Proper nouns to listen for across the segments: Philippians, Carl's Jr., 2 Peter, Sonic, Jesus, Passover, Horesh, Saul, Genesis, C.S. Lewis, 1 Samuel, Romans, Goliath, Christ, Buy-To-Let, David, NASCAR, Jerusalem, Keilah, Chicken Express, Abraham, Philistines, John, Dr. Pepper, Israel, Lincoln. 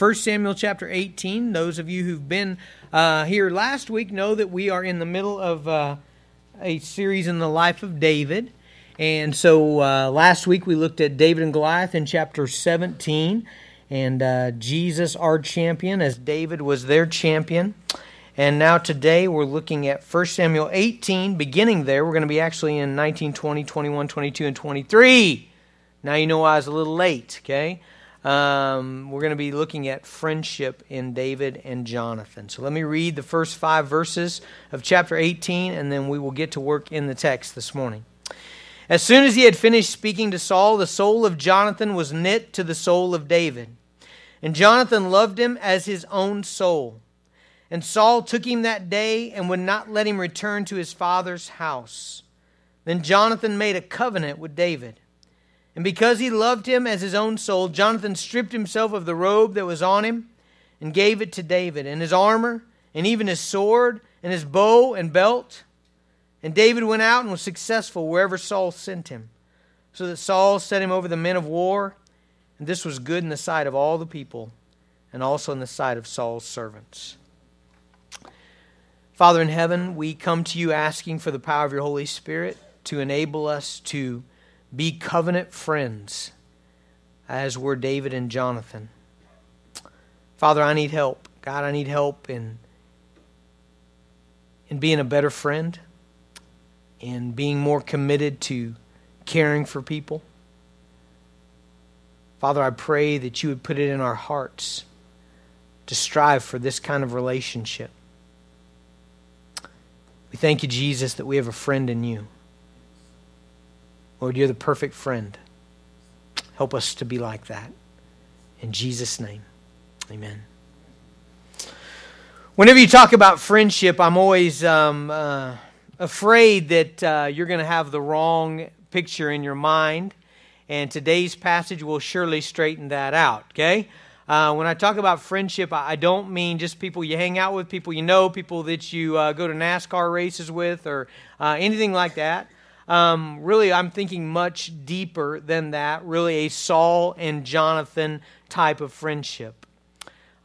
1 Samuel chapter 18, those of you who've been here last week know that we are in the middle of a series in the life of David. And so last week we looked at David and Goliath in chapter 17, and Jesus our champion as David was their champion. And now today we're looking at 1 Samuel 18, beginning there. We're going to be actually in 19, 20, 21, 22, and 23. Now you know why I was a little late, okay? We're going to be looking at friendship in David and Jonathan. So let me read the first 5 verses of chapter 18, and then we will get to work in the text this morning. As soon as he had finished speaking to Saul, the soul of Jonathan was knit to the soul of David. And Jonathan loved him as his own soul. And Saul took him that day and would not let him return to his father's house. Then Jonathan made a covenant with David. And because he loved him as his own soul, Jonathan stripped himself of the robe that was on him and gave it to David, and his armor, and even his sword, and his bow and belt. And David went out and was successful wherever Saul sent him, so that Saul set him over the men of war. And this was good in the sight of all the people, and also in the sight of Saul's servants. Father in heaven, we come to you asking for the power of your Holy Spirit to enable us to be covenant friends as were David and Jonathan. Father, I need help. God, I need help in being a better friend, in being more committed to caring for people. Father, I pray that you would put it in our hearts to strive for this kind of relationship. We thank you, Jesus, that we have a friend in you. Lord, you're the perfect friend. Help us to be like that. In Jesus' name, amen. Whenever you talk about friendship, I'm always afraid that you're going to have the wrong picture in your mind. And today's passage will surely straighten that out, okay? When I talk about friendship, I don't mean just people you hang out with, people you know, people that you go to NASCAR races with, or anything like that. Really, I'm thinking much deeper than that, really a Saul and Jonathan type of friendship.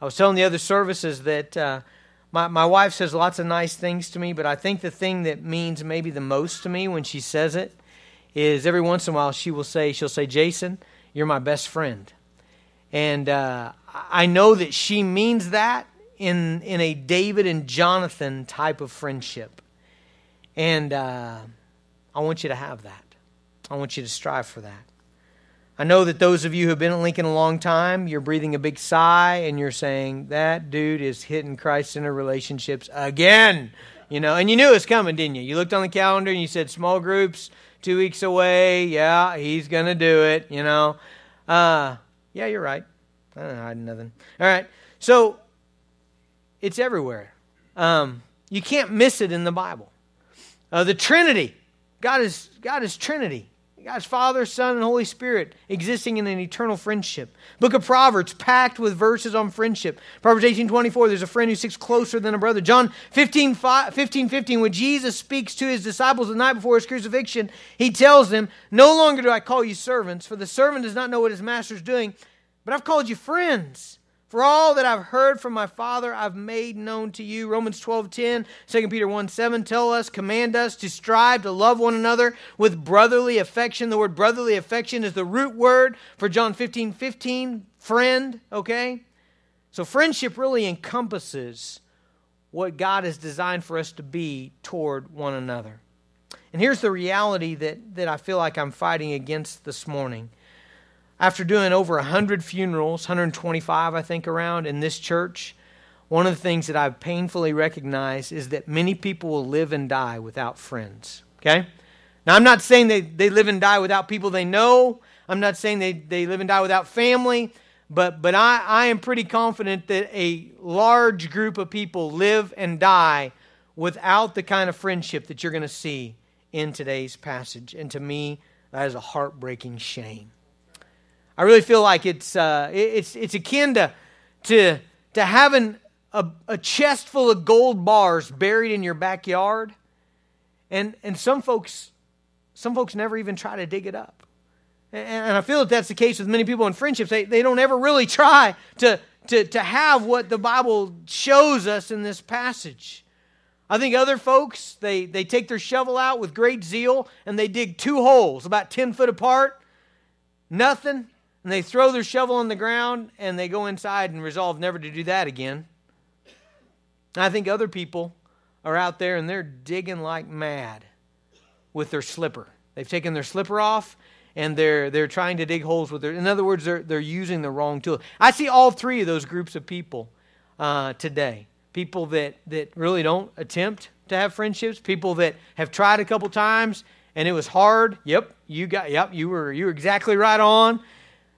I was telling the other services that my wife says lots of nice things to me, but I think the thing that means maybe the most to me when she says it is every once in a while she'll say, "Jason, you're my best friend." And I know that she means that in a David and Jonathan type of friendship. And I want you to have that. I want you to strive for that. I know that those of you who have been at Lincoln a long time, you're breathing a big sigh and you're saying, "That dude is hitting Christ-centered relationships again." You know, and you knew it was coming, didn't you? You looked on the calendar and you said, "Small groups, 2 weeks away. Yeah, he's going to do it," you know. Yeah, you're right. I don't hide nothing. All right. So it's everywhere. You can't miss it in the Bible. The Trinity. God is Trinity. God's Father, Son, and Holy Spirit existing in an eternal friendship. Book of Proverbs, packed with verses on friendship. Proverbs 18:24, there's a friend who sticks closer than a brother. John 15:15, when Jesus speaks to his disciples the night before his crucifixion, he tells them, "No longer do I call you servants, for the servant does not know what his master is doing, but I've called you friends. For all that I've heard from my Father, I've made known to you." Romans 12:10, 2 Peter 1:7 tell us, command us to strive to love one another with brotherly affection. The word brotherly affection is the root word for John 15:15, friend, okay? So friendship really encompasses what God has designed for us to be toward one another. And here's the reality that I feel like I'm fighting against this morning. After doing over 100 funerals, 125 I think around in this church, one of the things that I've painfully recognized is that many people will live and die without friends, okay? Now I'm not saying they live and die without people they know. I'm not saying they live and die without family, but I am pretty confident that a large group of people live and die without the kind of friendship that you're going to see in today's passage. And to me, that is a heartbreaking shame. I really feel like it's akin to having a chest full of gold bars buried in your backyard, and some folks never even try to dig it up, and I feel that that's the case with many people in friendships. They don't ever really try to to have what the Bible shows us in this passage. I think other folks, they take their shovel out with great zeal and they dig two holes about 10 foot apart, nothing, and they throw their shovel on the ground and they go inside and resolve never to do that again. And I think other people are out there and they're digging like mad with their slipper. They've taken their slipper off and they're trying to dig holes with their, in other words, they're using the wrong tool. I see all three of those groups of people today. People that really don't attempt to have friendships, people that have tried a couple times and it was hard. You were exactly right on.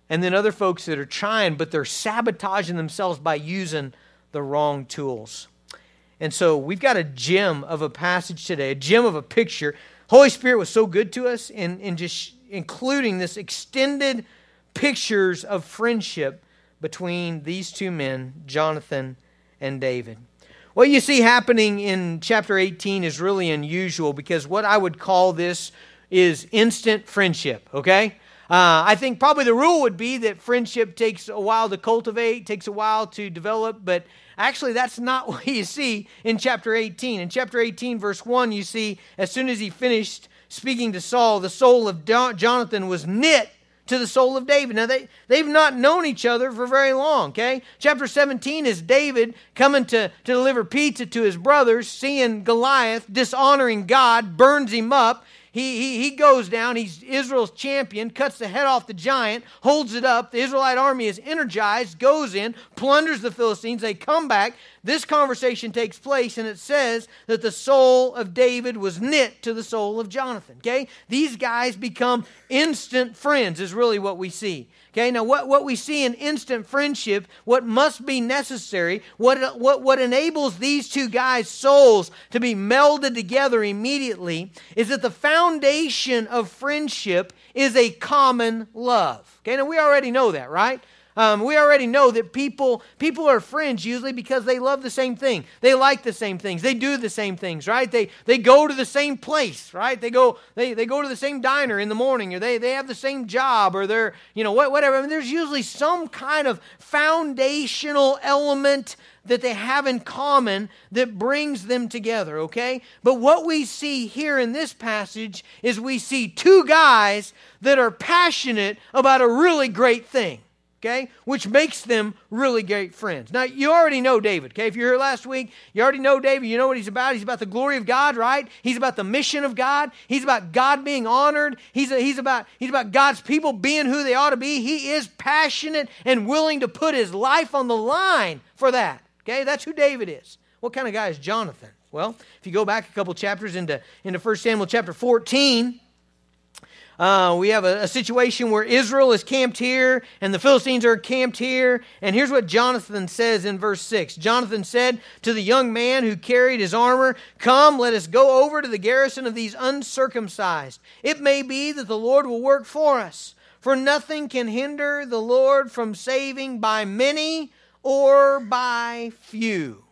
And then other folks that are trying, but they're sabotaging themselves by using the wrong tools. And so we've got a gem of a passage today, a gem of a picture. Holy Spirit was so good to us in just including this extended pictures of friendship between these two men, Jonathan and David. What you see happening in chapter 18 is really unusual because what I would call this is instant friendship, okay? I think probably the rule would be that friendship takes a while to cultivate, takes a while to develop, but actually that's not what you see in chapter 18. In chapter 18, verse 1, you see, as soon as he finished speaking to Saul, the soul of Jonathan was knit to the soul of David. Now, they've not known each other for very long, okay? Chapter 17 is David coming to deliver pizza to his brothers, seeing Goliath, dishonoring God, burns him up. He goes down, he's Israel's champion, cuts the head off the giant, holds it up. The Israelite army is energized, goes in, plunders the Philistines. They come back. This conversation takes place, and it says that the soul of David was knit to the soul of Jonathan, okay? These guys become instant friends is really what we see, okay? Now, what we see in instant friendship, what must be necessary, what enables these two guys' souls to be melded together immediately is that the foundation of friendship is a common love. Okay, now we already know that, right? We already know that people are friends usually because they love the same thing. They like the same things. They do the same things, right? They go to the same place, right? They go to the same diner in the morning, or they have the same job, or they're, you know, whatever. I mean, there's usually some kind of foundational element that they have in common that brings them together, okay? But what we see here in this passage is we see two guys that are passionate about a really great thing, okay? Which makes them really great friends. Now, you already know David, okay? If you were here last week, you already know David. You know what he's about. He's about the glory of God, right? He's about the mission of God. He's about God being honored. He's about God's people being who they ought to be. He is passionate and willing to put his life on the line for that. Okay, that's who David is. What kind of guy is Jonathan? Well, if you go back a couple chapters into 1 Samuel chapter 14, we have a situation where Israel is camped here and the Philistines are camped here. And here's what Jonathan says in verse 6. Jonathan said to the young man who carried his armor, "Come, let us go over to the garrison of these uncircumcised. It may be that the Lord will work for us, for nothing can hinder the Lord from saving by many or by few."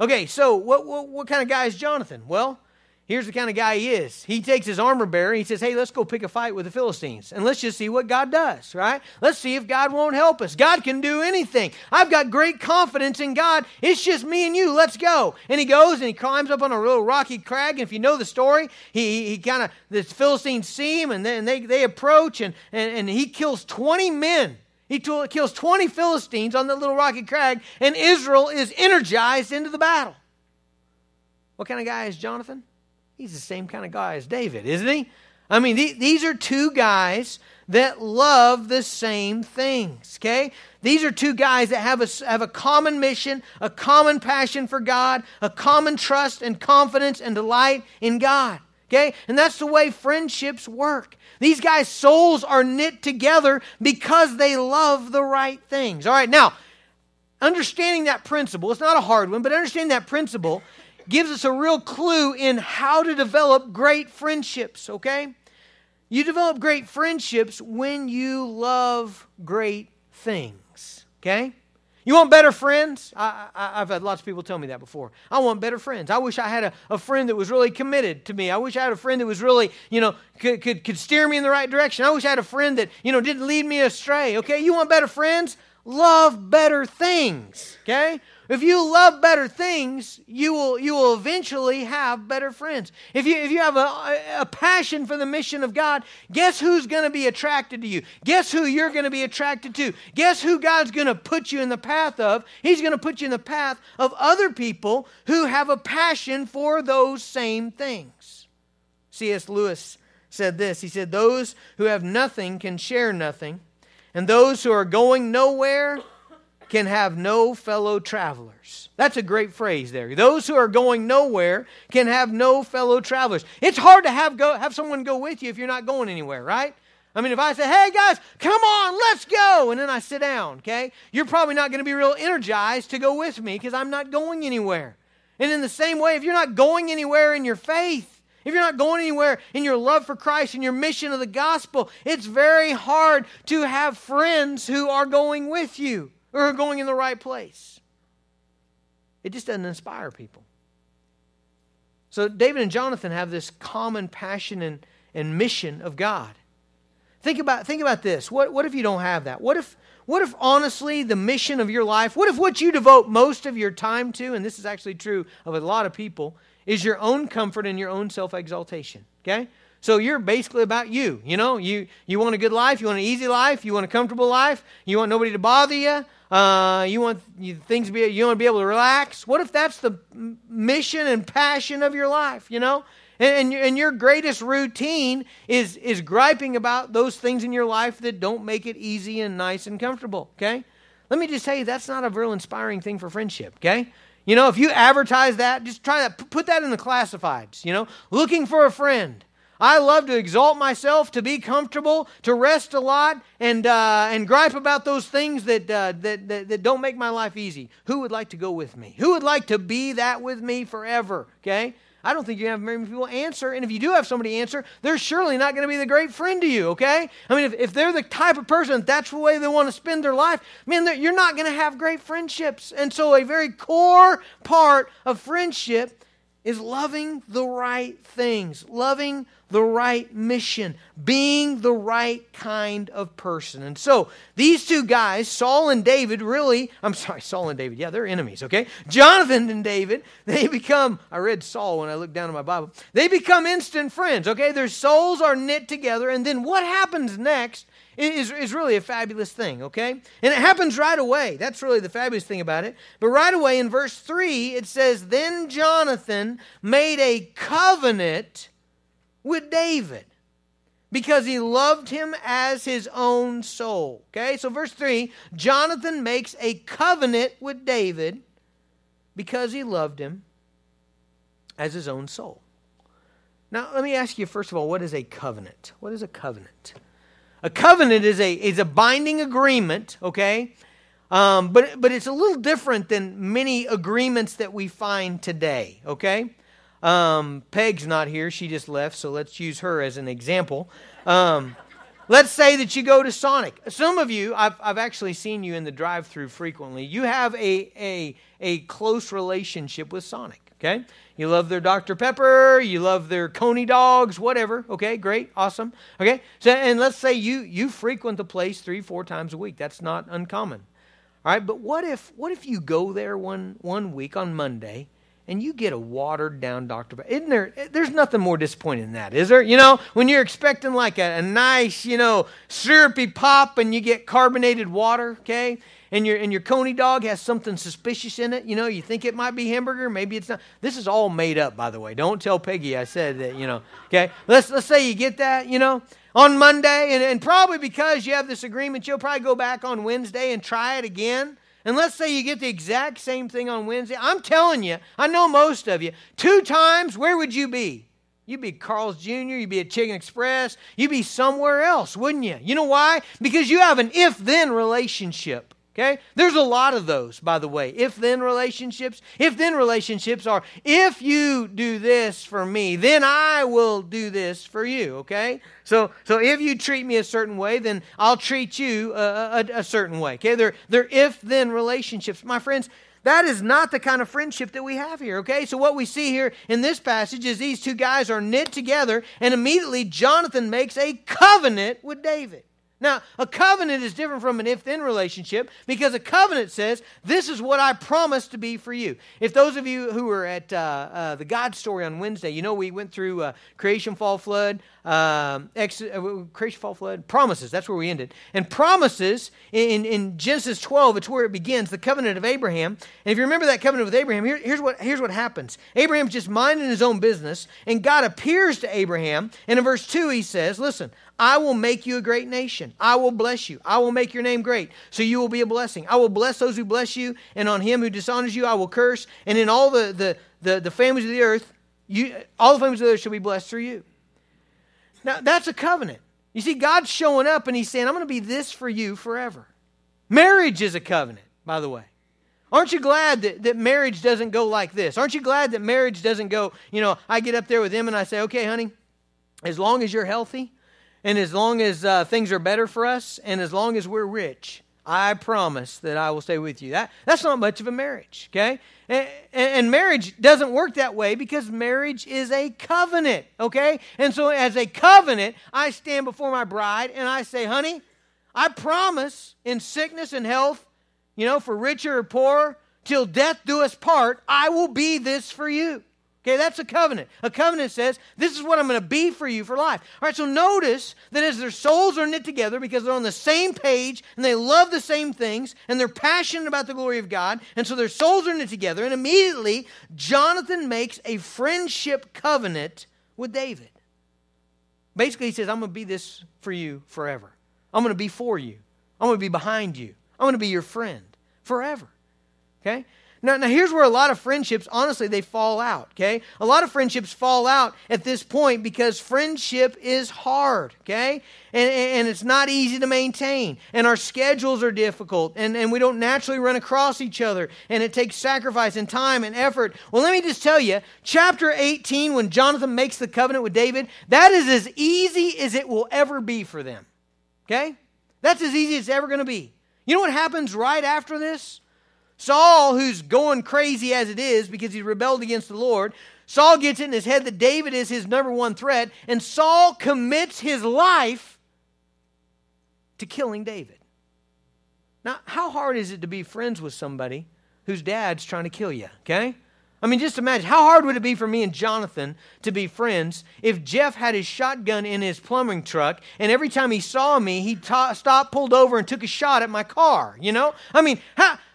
Okay, so what kind of guy is Jonathan? Well, here's the kind of guy he is. He takes his armor bearer and he says, "Hey, let's go pick a fight with the Philistines and let's just see what God does," right? Let's see if God won't help us. God can do anything. I've got great confidence in God. It's just me and you. Let's go. And he goes and he climbs up on a little rocky crag. And if you know the story, he kind of, the Philistines see him and then they approach and he kills 20 men. He kills 20 Philistines on that little rocky crag, and Israel is energized into the battle. What kind of guy is Jonathan? He's the same kind of guy as David, isn't he? I mean, these are two guys that love the same things, okay? These are two guys that have a common mission, a common passion for God, a common trust and confidence and delight in God. Okay? And that's the way friendships work. These guys' souls are knit together because they love the right things. All right, now, understanding that principle, it's not a hard one, but understanding that principle gives us a real clue in how to develop great friendships, okay? You develop great friendships when you love great things, okay? You want better friends? I've had lots of people tell me that before. I want better friends. I wish I had a friend that was really committed to me. I wish I had a friend that was really, you know, could steer me in the right direction. I wish I had a friend that, you know, didn't lead me astray. Okay, you want better friends? love better things, okay? If you love better things, you will eventually have better friends. If you have a passion for the mission of God, guess who's going to be attracted to you? Guess who you're going to be attracted to? Guess who God's going to put you in the path of? He's going to put you in the path of other people who have a passion for those same things. C.S. Lewis said this. He said, "Those who have nothing can share nothing, and those who are going nowhere can have no fellow travelers." That's a great phrase there. Those who are going nowhere can have no fellow travelers. It's hard to have someone go with you if you're not going anywhere, right? I mean, if I say, "Hey guys, come on, let's go," and then I sit down, okay? You're probably not going to be real energized to go with me because I'm not going anywhere. And in the same way, if you're not going anywhere in your faith, if you're not going anywhere in your love for Christ and your mission of the gospel, it's very hard to have friends who are going with you or are going in the right place. It just doesn't inspire people. So David and Jonathan have this common passion and mission of God. Think about this. What if you don't have that? What if honestly the mission of your life, what if what you devote most of your time to, and this is actually true of a lot of people, is your own comfort and your own self-exaltation, okay? So you're basically about you, you know? You want a good life, you want an easy life, you want a comfortable life, you want nobody to bother you, you want to be able to relax. What if that's the mission and passion of your life, you know? And your greatest routine is griping about those things in your life that don't make it easy and nice and comfortable, okay? Let me just tell you, that's not a real inspiring thing for friendship, okay? You know, if you advertise that, just try that. Put that in the classifieds, you know. Looking for a friend. I love to exalt myself, to be comfortable, to rest a lot, and gripe about those things that don't make my life easy. Who would like to go with me? Who would like to be that with me forever, okay? I don't think you're going to have many people answer. And if you do have somebody answer, they're surely not going to be the great friend to you, okay? I mean, if they're the type of person, that's the way they want to spend their life, man, you're not going to have great friendships. And so a very core part of friendship is loving the right things, loving the right mission, being the right kind of person. And so these two guys, Saul and David, yeah, they're enemies, okay? Jonathan and David, I read Saul when I looked down in my Bible, they become instant friends, okay? Their souls are knit together, and then what happens next is really a fabulous thing, okay? And it happens right away. That's really the fabulous thing about it. But right away in verse 3, it says, "Then Jonathan made a covenant with David because he loved him as his own soul." Okay, so verse 3, Jonathan makes a covenant with David because he loved him as his own soul. Now, let me ask you, first of all, what is a covenant? What is a covenant? A covenant is a binding agreement, okay? But it's a little different than many agreements that we find today, okay? Peg's not here. She just left, so let's use her as an example. Let's say that you go to Sonic. Some of you, I've actually seen you in the drive-thru frequently. You have a close relationship with Sonic, okay? You love their Dr. Pepper, you love their Coney dogs, whatever. Okay, great, awesome. Okay, so and let's say you frequent the place 3-4 times a week. That's not uncommon. All right, but what if you go there one week on Monday and you get a watered down Dr. Pepper? Isn't there's nothing more disappointing than that, is there? You know, when you're expecting like a nice, you know, syrupy pop and you get carbonated water, okay? And your Coney dog has something suspicious in it. You know, you think it might be hamburger. Maybe it's not. This is all made up, by the way. Don't tell Peggy I said that, you know. Okay, let's say you get that, you know, on Monday. And probably because you have this agreement, you'll probably go back on Wednesday and try it again. And let's say you get the exact same thing on Wednesday. I'm telling you, I know most of you, 2 times, where would you be? You'd be Carl's Jr., you'd be at Chicken Express, you'd be somewhere else, wouldn't you? You know why? Because you have an if-then relationship. Okay? There's a lot of those, by the way. If-then relationships. If-then relationships are, if you do this for me, then I will do this for you, okay? So if you treat me a certain way, then I'll treat you a certain way, okay? They're if-then relationships. My friends, that is not the kind of friendship that we have here, okay? So what we see here in this passage is these two guys are knit together, and immediately Jonathan makes a covenant with David. Now, a covenant is different from an if-then relationship because a covenant says, this is what I promise to be for you. If those of you who were at the God story on Wednesday, you know we went through creation, fall, flood, promises. That's where we ended. And promises, in Genesis 12, it's where it begins, the covenant of Abraham. And if you remember that covenant with Abraham, here's what happens. Abraham's just minding his own business, and God appears to Abraham. And in verse 2, he says, listen, I will make you a great nation. I will bless you. I will make your name great, so you will be a blessing. I will bless those who bless you, and on him who dishonors you I will curse. And in all the families of the earth, all the families of the earth shall be blessed through you. Now, that's a covenant. You see, God's showing up, and he's saying, I'm going to be this for you forever. Marriage is a covenant, by the way. Aren't you glad that marriage doesn't go like this? Aren't you glad that marriage doesn't go, I get up there with him, and I say, okay, honey, as long as you're healthy, and as long as things are better for us, and as long as we're rich, I promise that I will stay with you. That's not much of a marriage, okay? And marriage doesn't work that way because marriage is a covenant, okay? And so as a covenant, I stand before my bride and I say, honey, I promise in sickness and health, for richer or poorer, till death do us part, I will be this for you. Okay, that's a covenant. A covenant says, this is what I'm going to be for you for life. All right, so notice that as their souls are knit together because they're on the same page and they love the same things and they're passionate about the glory of God, and so their souls are knit together, and immediately Jonathan makes a friendship covenant with David. Basically, he says, I'm going to be this for you forever. I'm going to be for you. I'm going to be behind you. I'm going to be your friend forever. Okay? Now, here's where a lot of friendships, honestly, they fall out, okay? A lot of friendships fall out at this point because friendship is hard, okay? And it's not easy to maintain. And our schedules are difficult. And we don't naturally run across each other. And it takes sacrifice and time and effort. Well, let me just tell you, chapter 18, when Jonathan makes the covenant with David, that is as easy as it will ever be for them, okay? That's as easy as it's ever going to be. You know what happens right after this? Saul, who's going crazy as it is because he rebelled against the Lord, Saul gets it in his head that David is his number one threat, and Saul commits his life to killing David. Now, how hard is it to be friends with somebody whose dad's trying to kill you, okay? I mean, just imagine, how hard would it be for me and Jonathan to be friends if Jeff had his shotgun in his plumbing truck and every time he saw me, he stopped, pulled over, and took a shot at my car, I mean,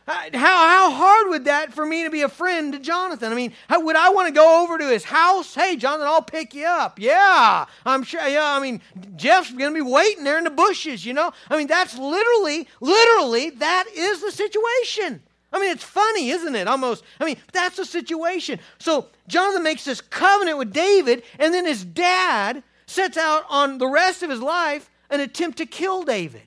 How hard would that for me to be a friend to Jonathan? I mean, would I want to go over to his house? Hey, Jonathan, I'll pick you up. Yeah, I'm sure. Yeah, I mean, Jeff's going to be waiting there in the bushes, I mean, that's literally, that is the situation. I mean, it's funny, isn't it? Almost. I mean, that's the situation. So Jonathan makes this covenant with David, and then his dad sets out on the rest of his life an attempt to kill David.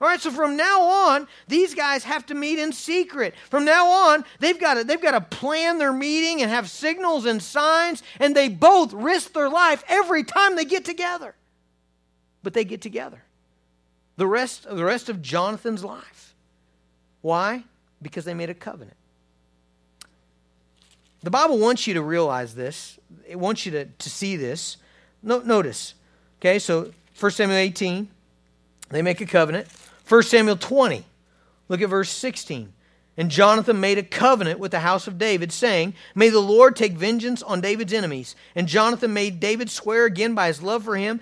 All right, so from now on, these guys have to meet in secret. From now on, they've got to plan their meeting and have signals and signs, and they both risk their life every time they get together. But they get together. The rest of Jonathan's life. Why? Because they made a covenant. The Bible wants you to realize this. It wants you to see this. Notice. Okay, so 1 Samuel 18, they make a covenant. 1 Samuel 20, look at verse 16. And Jonathan made a covenant with the house of David, saying, May the Lord take vengeance on David's enemies. And Jonathan made David swear again by his love for him,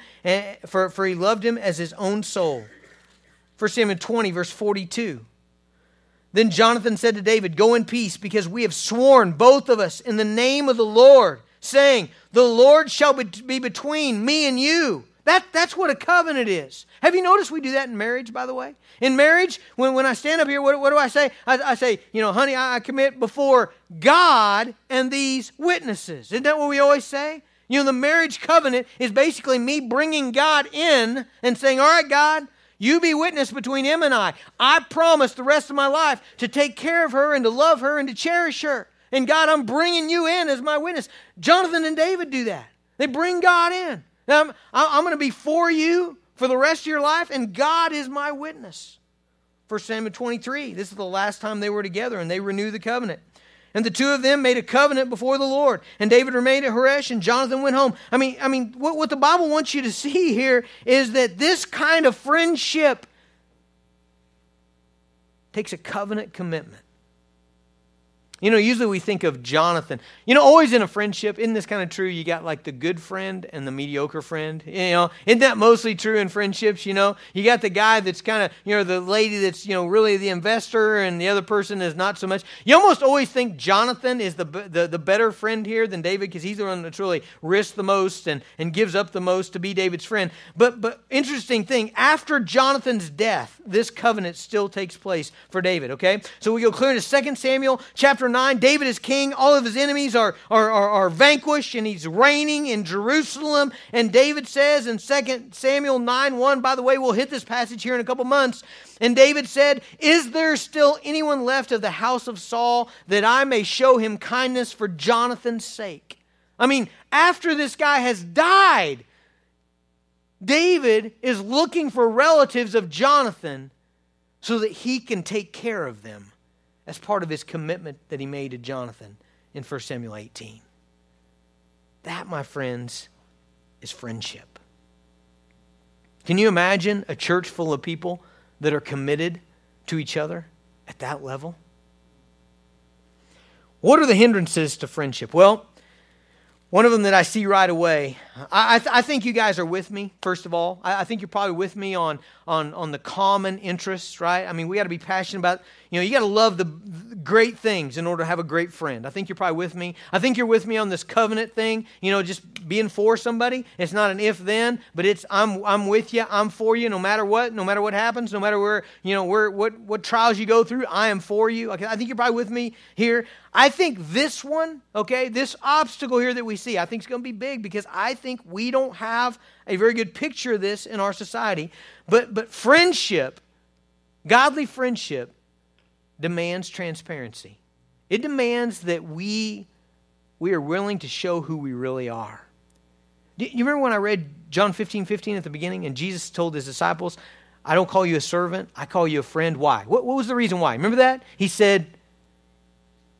for he loved him as his own soul. 1 Samuel 20, verse 42. Then Jonathan said to David, Go in peace, because we have sworn, both of us, in the name of the Lord, saying, The Lord shall be between me and you. That's what a covenant is. Have you noticed we do that in marriage, by the way? In marriage, when I stand up here, what do I say? I say, honey, I commit before God and these witnesses. Isn't that what we always say? The marriage covenant is basically me bringing God in and saying, all right, God, you be witness between him and I. I promise the rest of my life to take care of her and to love her and to cherish her. And God, I'm bringing you in as my witness. Jonathan and David do that. They bring God in. Now, I'm going to be for you for the rest of your life, and God is my witness. 1 Samuel 23, this is the last time they were together, and they renew the covenant. And the two of them made a covenant before the Lord. And David remained at Horesh, and Jonathan went home. I mean, what the Bible wants you to see here is that this kind of friendship takes a covenant commitment. You know, usually we think of Jonathan. You know, always in a friendship, isn't this kind of true? You got like the good friend and the mediocre friend. You know, isn't that mostly true in friendships, you know? You got the guy that's kind of, you know, the lady that's, you know, really the investor and the other person is not so much. You almost always think Jonathan is the better friend here than David because he's the one that truly risks the most and gives up the most to be David's friend. But interesting thing, after Jonathan's death, this covenant still takes place for David, okay? So we go clear into 2 Samuel chapter 9, David is king, all of his enemies are vanquished, and he's reigning in Jerusalem. And David says in 2 Samuel 9:1, by the way, we'll hit this passage here in a couple months. And David said, "Is there still anyone left of the house of Saul that I may show him kindness for Jonathan's sake?" I mean, after this guy has died, David is looking for relatives of Jonathan so that he can take care of them. That's part of his commitment that he made to Jonathan in 1 Samuel 18. That, my friends, is friendship. Can you imagine a church full of people that are committed to each other at that level? What are the hindrances to friendship? Well, one of them that I see right away, I think you guys are with me, first of all. I think you're probably with me on the common interests, right? I mean, we got to be passionate about, you know, you got to love the great things in order to have a great friend. I think you're probably with me. I think you're with me on this covenant thing, you know, just being for somebody. It's not an if-then, but it's I'm with you, I'm for you, no matter what happens, no matter where, you know, what trials you go through, I am for you. Okay, I think you're probably with me here. I think this one, okay, this obstacle here that we see, I think it's going to be big because I think we don't have a very good picture of this in our society. But friendship, godly friendship, demands transparency. It demands that we are willing to show who we really are. Do you remember when I read John 15:15 at the beginning and Jesus told his disciples, I don't call you a servant, I call you a friend. Why? What was the reason why? Remember that? He said,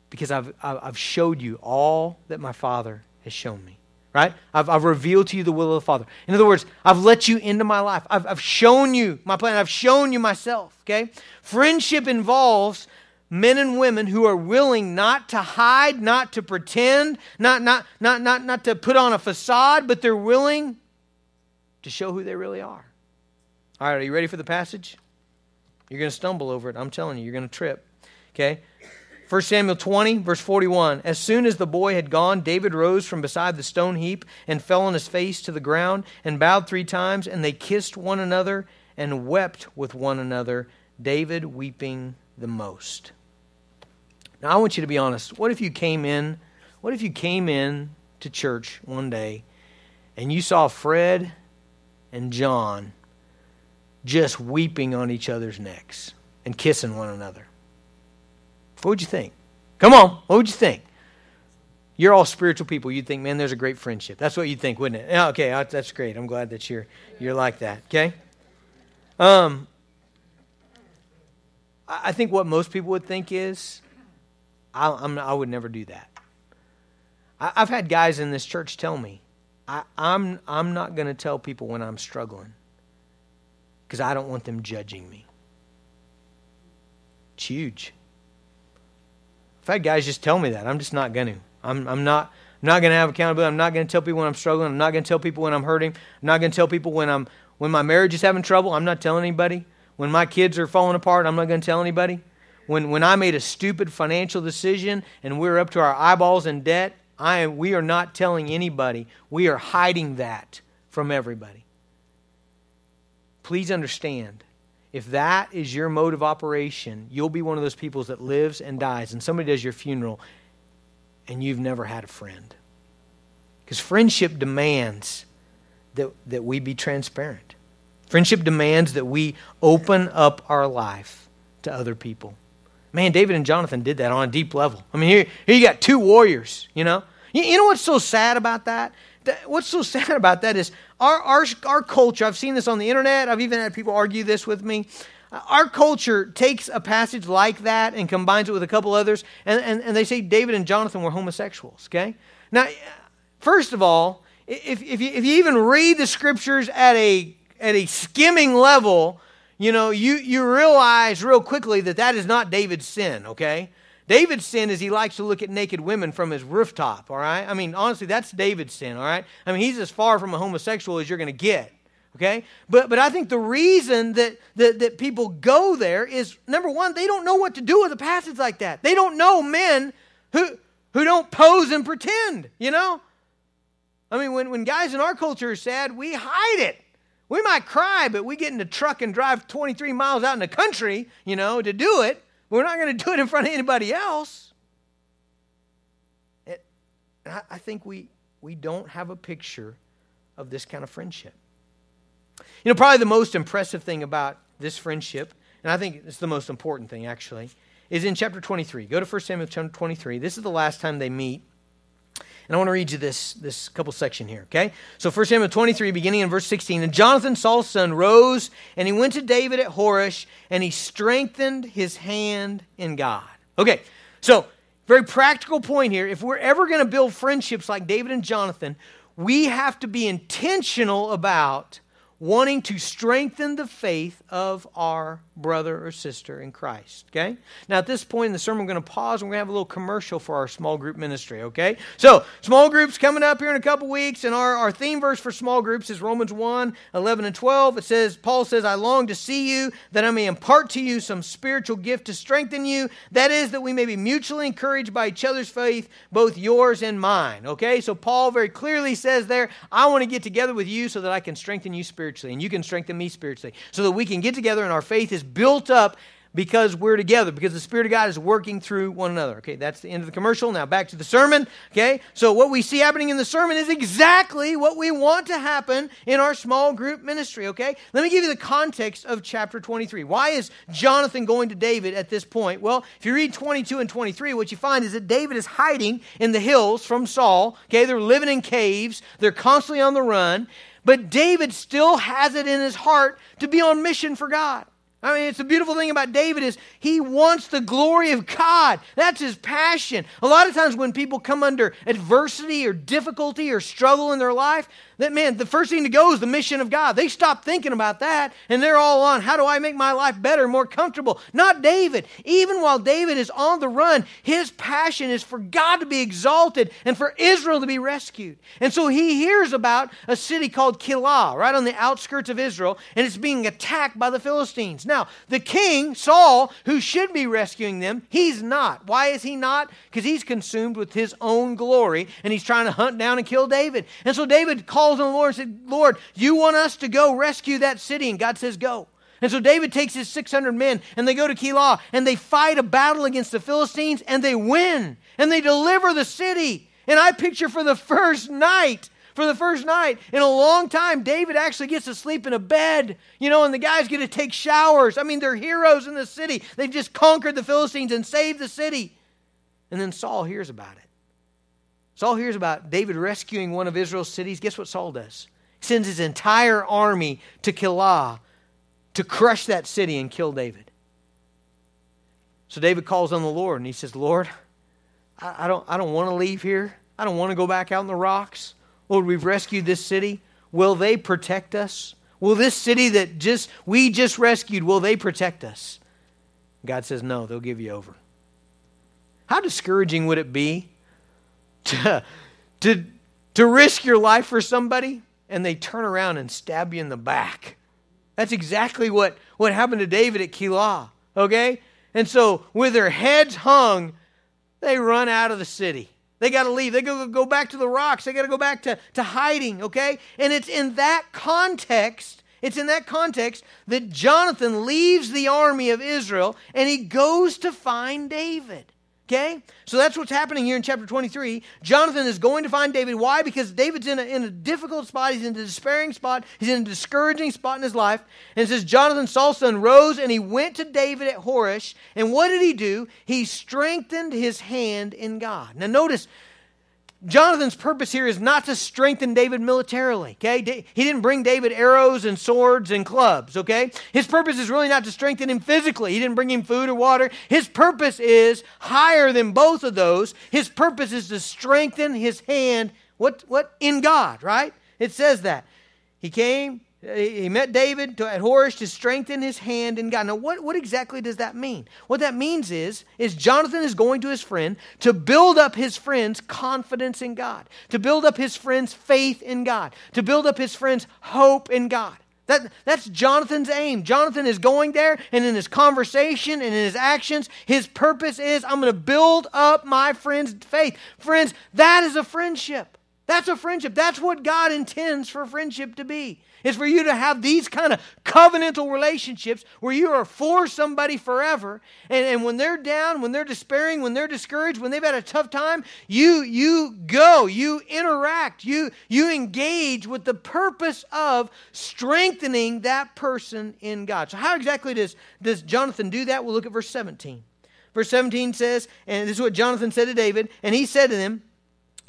because I've showed you all that my Father has shown me, right? I've revealed to you the will of the Father. In other words, I've let you into my life. I've shown you my plan. I've shown you myself, okay? Friendship involves men and women who are willing not to hide, not to pretend, not to put on a facade, but they're willing to show who they really are. All right, are you ready for the passage? You're going to stumble over it. I'm telling you, you're going to trip, okay? 1 Samuel 20, verse 41, as soon as the boy had gone, David rose from beside the stone heap and fell on his face to the ground and bowed 3 times, and they kissed one another and wept with one another, David weeping the most. Now, I want you to be honest. What if you came in to church one day and you saw Fred and John just weeping on each other's necks and kissing one another? What would you think? Come on, what would you think? You're all spiritual people. You'd think, man, there's a great friendship. That's what you'd think, wouldn't it? Okay, that's great. I'm glad that you're like that, okay? I think what most people would think is, I would never do that. I've had guys in this church tell me, I'm not going to tell people when I'm struggling because I don't want them judging me. It's huge. I've had guys just tell me that. I'm just not going to. I'm not going to have accountability. I'm not going to tell people when I'm struggling. I'm not going to tell people when I'm hurting. I'm not going to tell people when my marriage is having trouble. I'm not telling anybody. When my kids are falling apart, I'm not going to tell anybody. When I made a stupid financial decision and we're up to our eyeballs in debt, we are not telling anybody. We are hiding that from everybody. Please understand. If that is your mode of operation, you'll be one of those people that lives and dies, and somebody does your funeral, and you've never had a friend. Because friendship demands that we be transparent. Friendship demands that we open up our life to other people. Man, David and Jonathan did that on a deep level. I mean, here you got 2 warriors, you know? You know what's so sad about that? What's so sad about that is our culture. I've seen this on the internet. I've even had people argue this with me. Our culture takes a passage like that and combines it with a couple others, and they say David and Jonathan were homosexuals, okay? Now, first of all, if you even read the Scriptures at a skimming level, you know, you realize real quickly that is not David's sin, okay? David's sin is he likes to look at naked women from his rooftop, all right? I mean, honestly, that's David's sin, all right? I mean, he's as far from a homosexual as you're going to get. Okay? But I think the reason that people go there is, number one, they don't know what to do with a passage like that. They don't know men who don't pose and pretend, you know? I mean, when guys in our culture are sad, we hide it. We might cry, but we get in the truck and drive 23 miles out in the country, you know, to do it. We're not going to do it in front of anybody else. And I think we don't have a picture of this kind of friendship. You know, probably the most impressive thing about this friendship, and I think it's the most important thing actually, is in chapter 23. Go to 1 Samuel chapter 23. This is the last time they meet. And I want to read you this couple section here, okay? So 1 Samuel 23, beginning in verse 16. And Jonathan, Saul's son, rose, and he went to David at Horesh, and he strengthened his hand in God. Okay, so very practical point here. If we're ever going to build friendships like David and Jonathan, we have to be intentional about wanting to strengthen the faith of our brother or sister in Christ, okay? Now, at this point in the sermon, we're going to pause and we're going to have a little commercial for our small group ministry, okay? So, small groups coming up here in a couple weeks, and our theme verse for small groups is Romans 1:11-12. It says, Paul says, I long to see you, that I may impart to you some spiritual gift to strengthen you. That is, that we may be mutually encouraged by each other's faith, both yours and mine, okay? So, Paul very clearly says there, I want to get together with you so that I can strengthen you spiritually, and you can strengthen me spiritually, so that we can get together and our faith is built up because we're together, because the Spirit of God is working through one another. Okay, that's the end of the commercial. Now back to the sermon. Okay, so what we see happening in the sermon is exactly what we want to happen in our small group ministry. Okay, let me give you the context of chapter 23. Why is Jonathan going to David at this point? Well, if you read 22 and 23, what you find is that David is hiding in the hills from Saul. Okay, they're living in caves. They're constantly on the run. But David still has it in his heart to be on mission for God. I mean, it's the beautiful thing about David is he wants the glory of God. That's his passion. A lot of times when people come under adversity or difficulty or struggle in their life, the first thing to go is the mission of God. They stop thinking about that, and they're all on, how do I make my life better, more comfortable? Not David. Even while David is on the run, his passion is for God to be exalted and for Israel to be rescued. And so he hears about a city called Keilah, right on the outskirts of Israel, and it's being attacked by the Philistines. Now, the king, Saul, who should be rescuing them, he's not. Why is he not? Because he's consumed with his own glory, and he's trying to hunt down and kill David. And so David calls on the Lord and said, Lord, you want us to go rescue that city? And God says, go. And so David takes his 600 men and they go to Keilah and they fight a battle against the Philistines and they win and they deliver the city. And I picture for the first night in a long time, David actually gets to sleep in a bed, you know, and the guys get to take showers. I mean, they're heroes in the city. They've just conquered the Philistines and saved the city. And then Saul hears about it. Saul hears about David rescuing one of Israel's cities. Guess what Saul does? He sends his entire army to Keilah to crush that city and kill David. So David calls on the Lord and he says, Lord, I don't want to leave here. I don't want to go back out in the rocks. Lord, we've rescued this city. Will they protect us? Will this city that we just rescued, will they protect us? God says, no, they'll give you over. How discouraging would it be to risk your life for somebody and they turn around and stab you in the back? That's exactly what happened to David at Keilah, okay? And so with their heads hung, they run out of the city. They got to leave. They go back to the rocks. They got to go back to hiding, okay? And it's in that context that Jonathan leaves the army of Israel and he goes to find David. Okay? So that's what's happening here in chapter 23. Jonathan is going to find David. Why? Because David's in a difficult spot. He's in a despairing spot. He's in a discouraging spot in his life. And it says, Jonathan, Saul's son, rose and he went to David at Horesh. And what did he do? He strengthened his hand in God. Now notice, Jonathan's purpose here is not to strengthen David militarily, okay? He didn't bring David arrows and swords and clubs, okay? His purpose is really not to strengthen him physically. He didn't bring him food or water. His purpose is higher than both of those. His purpose is to strengthen his hand, what? In God, right? It says that. He came, he met David at Horesh to strengthen his hand in God. Now, what exactly does that mean? What that means is Jonathan is going to his friend to build up his friend's confidence in God, to build up his friend's faith in God, to build up his friend's hope in God. That's Jonathan's aim. Jonathan is going there, and in his conversation and in his actions, his purpose is, I'm going to build up my friend's faith. Friends, that is a friendship. That's a friendship. That's what God intends for friendship to be. It's for you to have these kind of covenantal relationships where you are for somebody forever. And when they're down, when they're despairing, when they're discouraged, when they've had a tough time, you go, you interact, you engage with the purpose of strengthening that person in God. So how exactly does Jonathan do that? We'll look at verse 17. Verse 17 says, and this is what Jonathan said to David, and he said to them,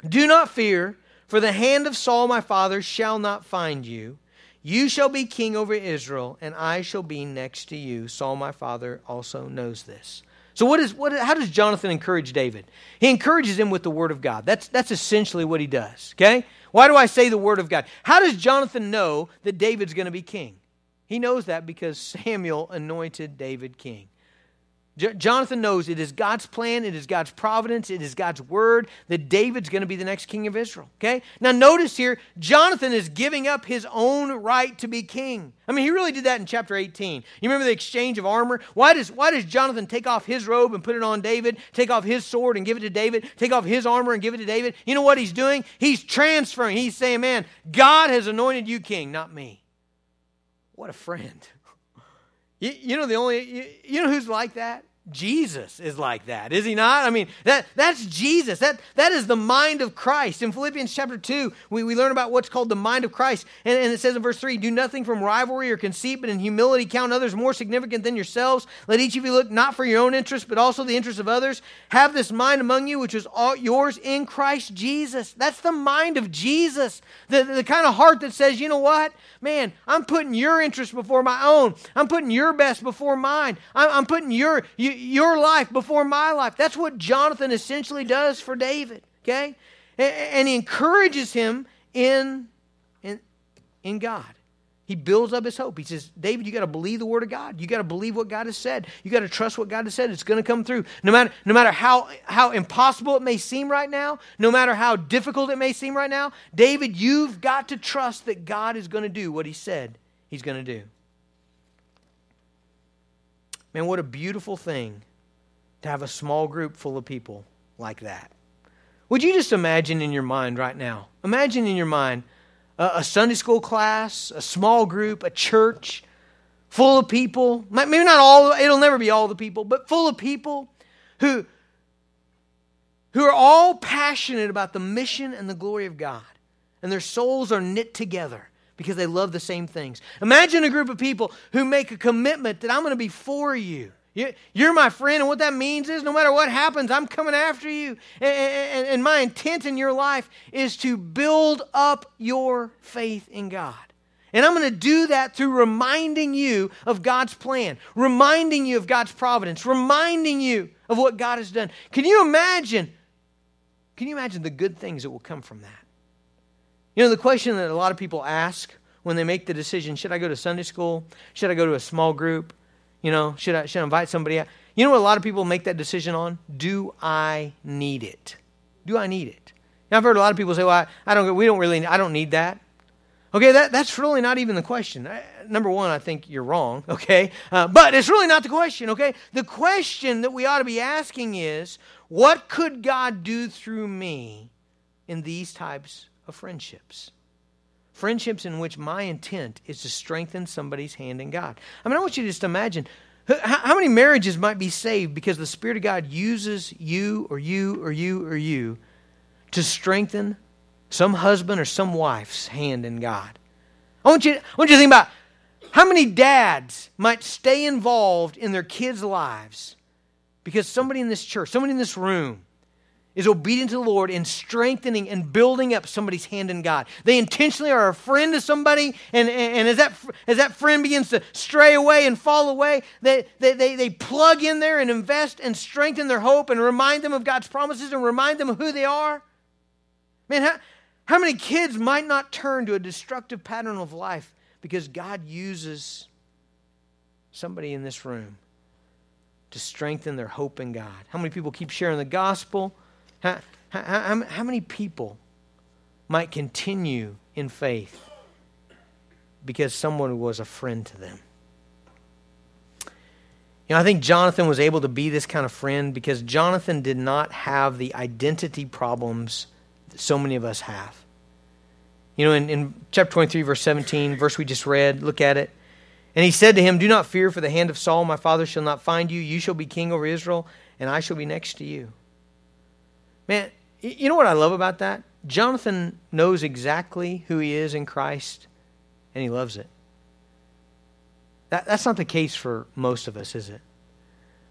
"Do not fear, for the hand of Saul my father shall not find you. You shall be king over Israel, and I shall be next to you. Saul my father also knows this." So how does Jonathan encourage David? He encourages him with the word of God. That's essentially what he does, okay? Why do I say the word of God? How does Jonathan know that David's going to be king? He knows that because Samuel anointed David king. Jonathan knows it is God's plan, it is God's providence, it is God's word that David's going to be the next king of Israel, okay? Now notice here, Jonathan is giving up his own right to be king. I mean, he really did that in chapter 18. You remember the exchange of armor? Why does Jonathan take off his robe and put it on David, take off his sword and give it to David, take off his armor and give it to David? You know what he's doing? He's transferring. He's saying, man, God has anointed you king, not me. What a friend. You know who's like that? Jesus is like that, is he not? I mean, that's Jesus. That is the mind of Christ. In Philippians chapter 2, we learn about what's called the mind of Christ. And it says in verse 3, "Do nothing from rivalry or conceit, but in humility count others more significant than yourselves. Let each of you look not for your own interests, but also the interests of others. Have this mind among you, which is all yours in Christ Jesus." That's the mind of Jesus. The kind of heart that says, you know what? Man, I'm putting your interests before my own. I'm putting your best before mine. I'm putting your life before my life. That's what Jonathan essentially does for David, okay? And he encourages him in God. He builds up his hope. He says, David, you got to believe the word of God. You got to believe what God has said. You got to trust what God has said. It's going to come through. No matter how impossible it may seem right now, no matter how difficult it may seem right now, David, you've got to trust that God is going to do what he said he's going to do. Man, what a beautiful thing to have a small group full of people like that. Would you just imagine in your mind right now, imagine in your mind a Sunday school class, a small group, a church full of people, maybe not all, it'll never be all the people, but full of people who are all passionate about the mission and the glory of God, and their souls are knit together because they love the same things. Imagine a group of people who make a commitment that I'm going to be for you. You're my friend, and what that means is no matter what happens, I'm coming after you. And my intent in your life is to build up your faith in God. And I'm going to do that through reminding you of God's plan, reminding you of God's providence, reminding you of what God has done. Can you imagine the good things that will come from that? You know, the question that a lot of people ask when they make the decision, should I go to Sunday school? Should I go to a small group? You know, should I invite somebody out? You know what a lot of people make that decision on? Do I need it? Do I need it? Now, I've heard a lot of people say, well, I don't need that. Okay, that's really not even the question. Number one, I think you're wrong, okay? But it's really not the question, okay? The question that we ought to be asking is, what could God do through me in these types of friendships? Friendships in which my intent is to strengthen somebody's hand in God. I mean, I want you to just imagine how many marriages might be saved because the Spirit of God uses you or you or you or you to strengthen some husband or some wife's hand in God. I want you to think about how many dads might stay involved in their kids' lives because somebody in this church, somebody in this room is obedient to the Lord in strengthening and building up somebody's hand in God. They intentionally are a friend to somebody, and as that friend begins to stray away and fall away, they plug in there and invest and strengthen their hope and remind them of God's promises and remind them of who they are. Man, how many kids might not turn to a destructive pattern of life because God uses somebody in this room to strengthen their hope in God? How many people keep sharing the gospel? How many people might continue in faith because someone was a friend to them? You know, I think Jonathan was able to be this kind of friend because Jonathan did not have the identity problems that so many of us have. You know, in chapter 23, verse 17, verse we just read, look at it. And he said to him, "Do not fear, for the hand of Saul, my father, shall not find you. You shall be king over Israel, and I shall be next to you." Man, you know what I love about that? Jonathan knows exactly who he is in Christ, and he loves it. That's not the case for most of us, is it?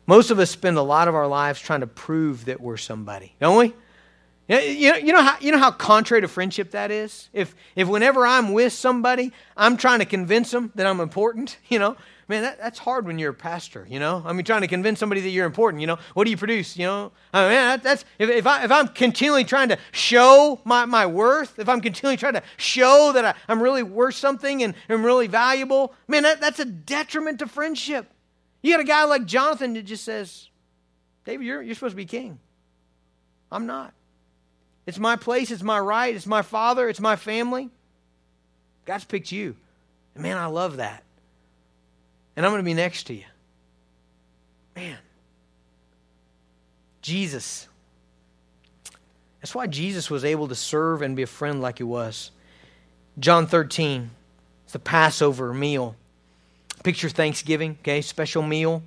Most of us spend a lot of our lives trying to prove that we're somebody, don't we? You know how contrary to friendship that is? If whenever I'm with somebody, I'm trying to convince them that I'm important, you know? Man, that's hard when you're a pastor, you know? I mean, trying to convince somebody that you're important, you know? What do you produce, you know? I mean, if I'm continually trying to show my worth, if I'm continually trying to show that I'm really worth something and I'm really valuable, man, that's a detriment to friendship. You got a guy like Jonathan that just says, "David, you're supposed to be king. I'm not. It's my place, it's my right, it's my father, it's my family. God's picked you. And man, I love that. And I'm going to be next to you." Man. Jesus. That's why Jesus was able to serve and be a friend like he was. John 13. It's the Passover meal. Picture Thanksgiving, okay? Special meal.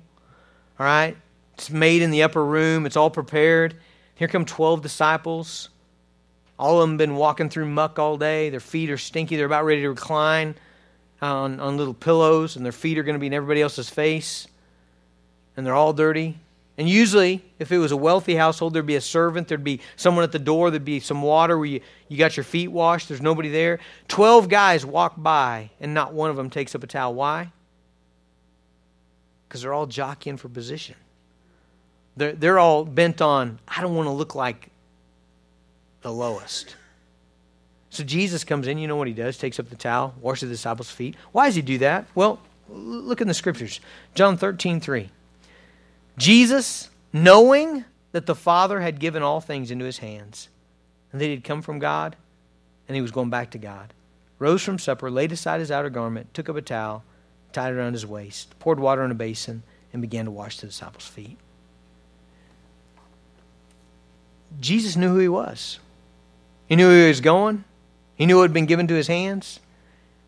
All right? It's made in the upper room. It's all prepared. Here come 12 disciples. All of them been walking through muck all day. Their feet are stinky. They're about ready to recline on little pillows, and their feet are going to be in everybody else's face, and they're all dirty. And usually, if it was a wealthy household, there'd be a servant, there'd be someone at the door, there'd be some water where you got your feet washed, there's nobody there. 12 guys walk by, and not one of them takes up a towel. Why? Because they're all jockeying for position. They're all bent on, I don't want to look like the lowest. So Jesus comes in, you know what he does? Takes up the towel, washes the disciples' feet. Why does he do that? Well, look in the scriptures. John 13:3. Jesus, knowing that the Father had given all things into his hands, and that he had come from God, and he was going back to God, rose from supper, laid aside his outer garment, took up a towel, tied it around his waist, poured water in a basin, and began to wash the disciples' feet. Jesus knew who he was. He knew where he was going. He knew what had been given to his hands,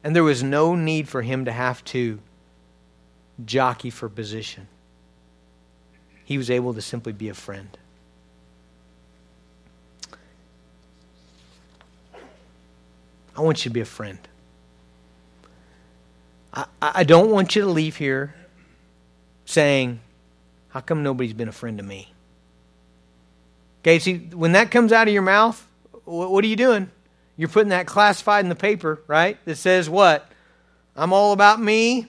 and there was no need for him to have to jockey for position. He was able to simply be a friend. I want you to be a friend. I don't want you to leave here saying, "How come nobody's been a friend to me?" Okay, see, when that comes out of your mouth, what are you doing? You're putting that classified in the paper, right? That says what? I'm all about me.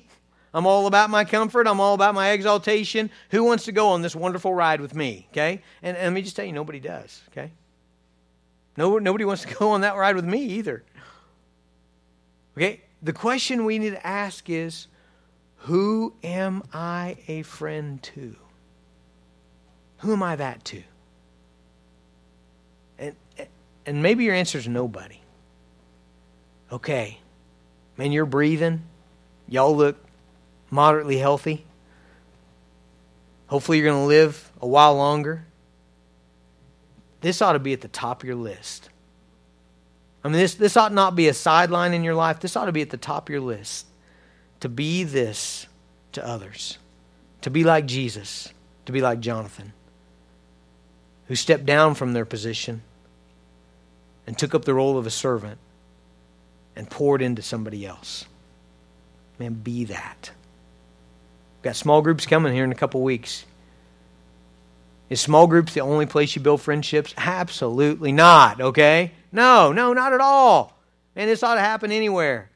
I'm all about my comfort. I'm all about my exaltation. Who wants to go on this wonderful ride with me? Okay? And let me just tell you, nobody does. Okay? Nobody wants to go on that ride with me either. Okay? The question we need to ask is, who am I a friend to? Who am I that to? And maybe your answer is nobody. Okay. Man, you're breathing. Y'all look moderately healthy. Hopefully you're going to live a while longer. This ought to be at the top of your list. I mean, this ought not be a sideline in your life. This ought to be at the top of your list. To be this to others. To be like Jesus. To be like Jonathan, who stepped down from their position and took up the role of a servant and poured into somebody else. Man, be that. We've got small groups coming here in a couple weeks. Is small groups the only place you build friendships? Absolutely not, okay? No, not at all. Man, this ought to happen anywhere.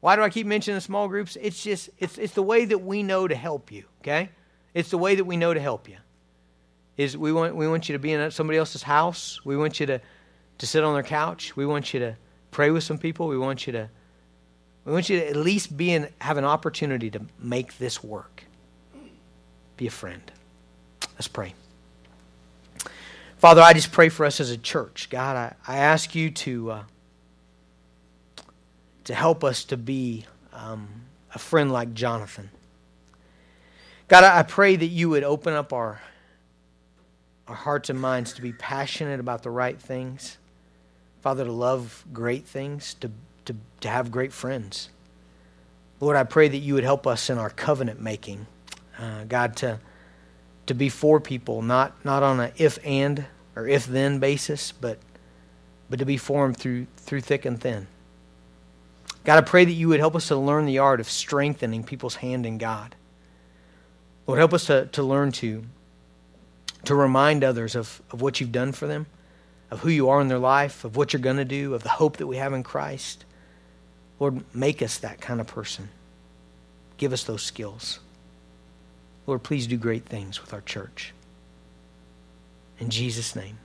Why do I keep mentioning small groups? It's just, it's the way that we know to help you, okay? It's the way that we know to help you. Is we want you to be in somebody else's house. We want you to sit on their couch. We want you to pray with some people. We want you to at least have an opportunity to make this work. Be a friend. Let's pray. Father, I just pray for us as a church. God, I ask you to help us to be a friend like Jonathan. God, I pray that you would open up our hearts and minds to be passionate about the right things. Father, to love great things, to have great friends. Lord, I pray that you would help us in our covenant making. God, to be for people, not on a if-and or if-then basis, but to be for them through thick and thin. God, I pray that you would help us to learn the art of strengthening people's hand in God. Lord, help us to learn to remind others of what you've done for them, of who you are in their life, of what you're going to do, of the hope that we have in Christ. Lord, make us that kind of person. Give us those skills. Lord, please do great things with our church. In Jesus' name.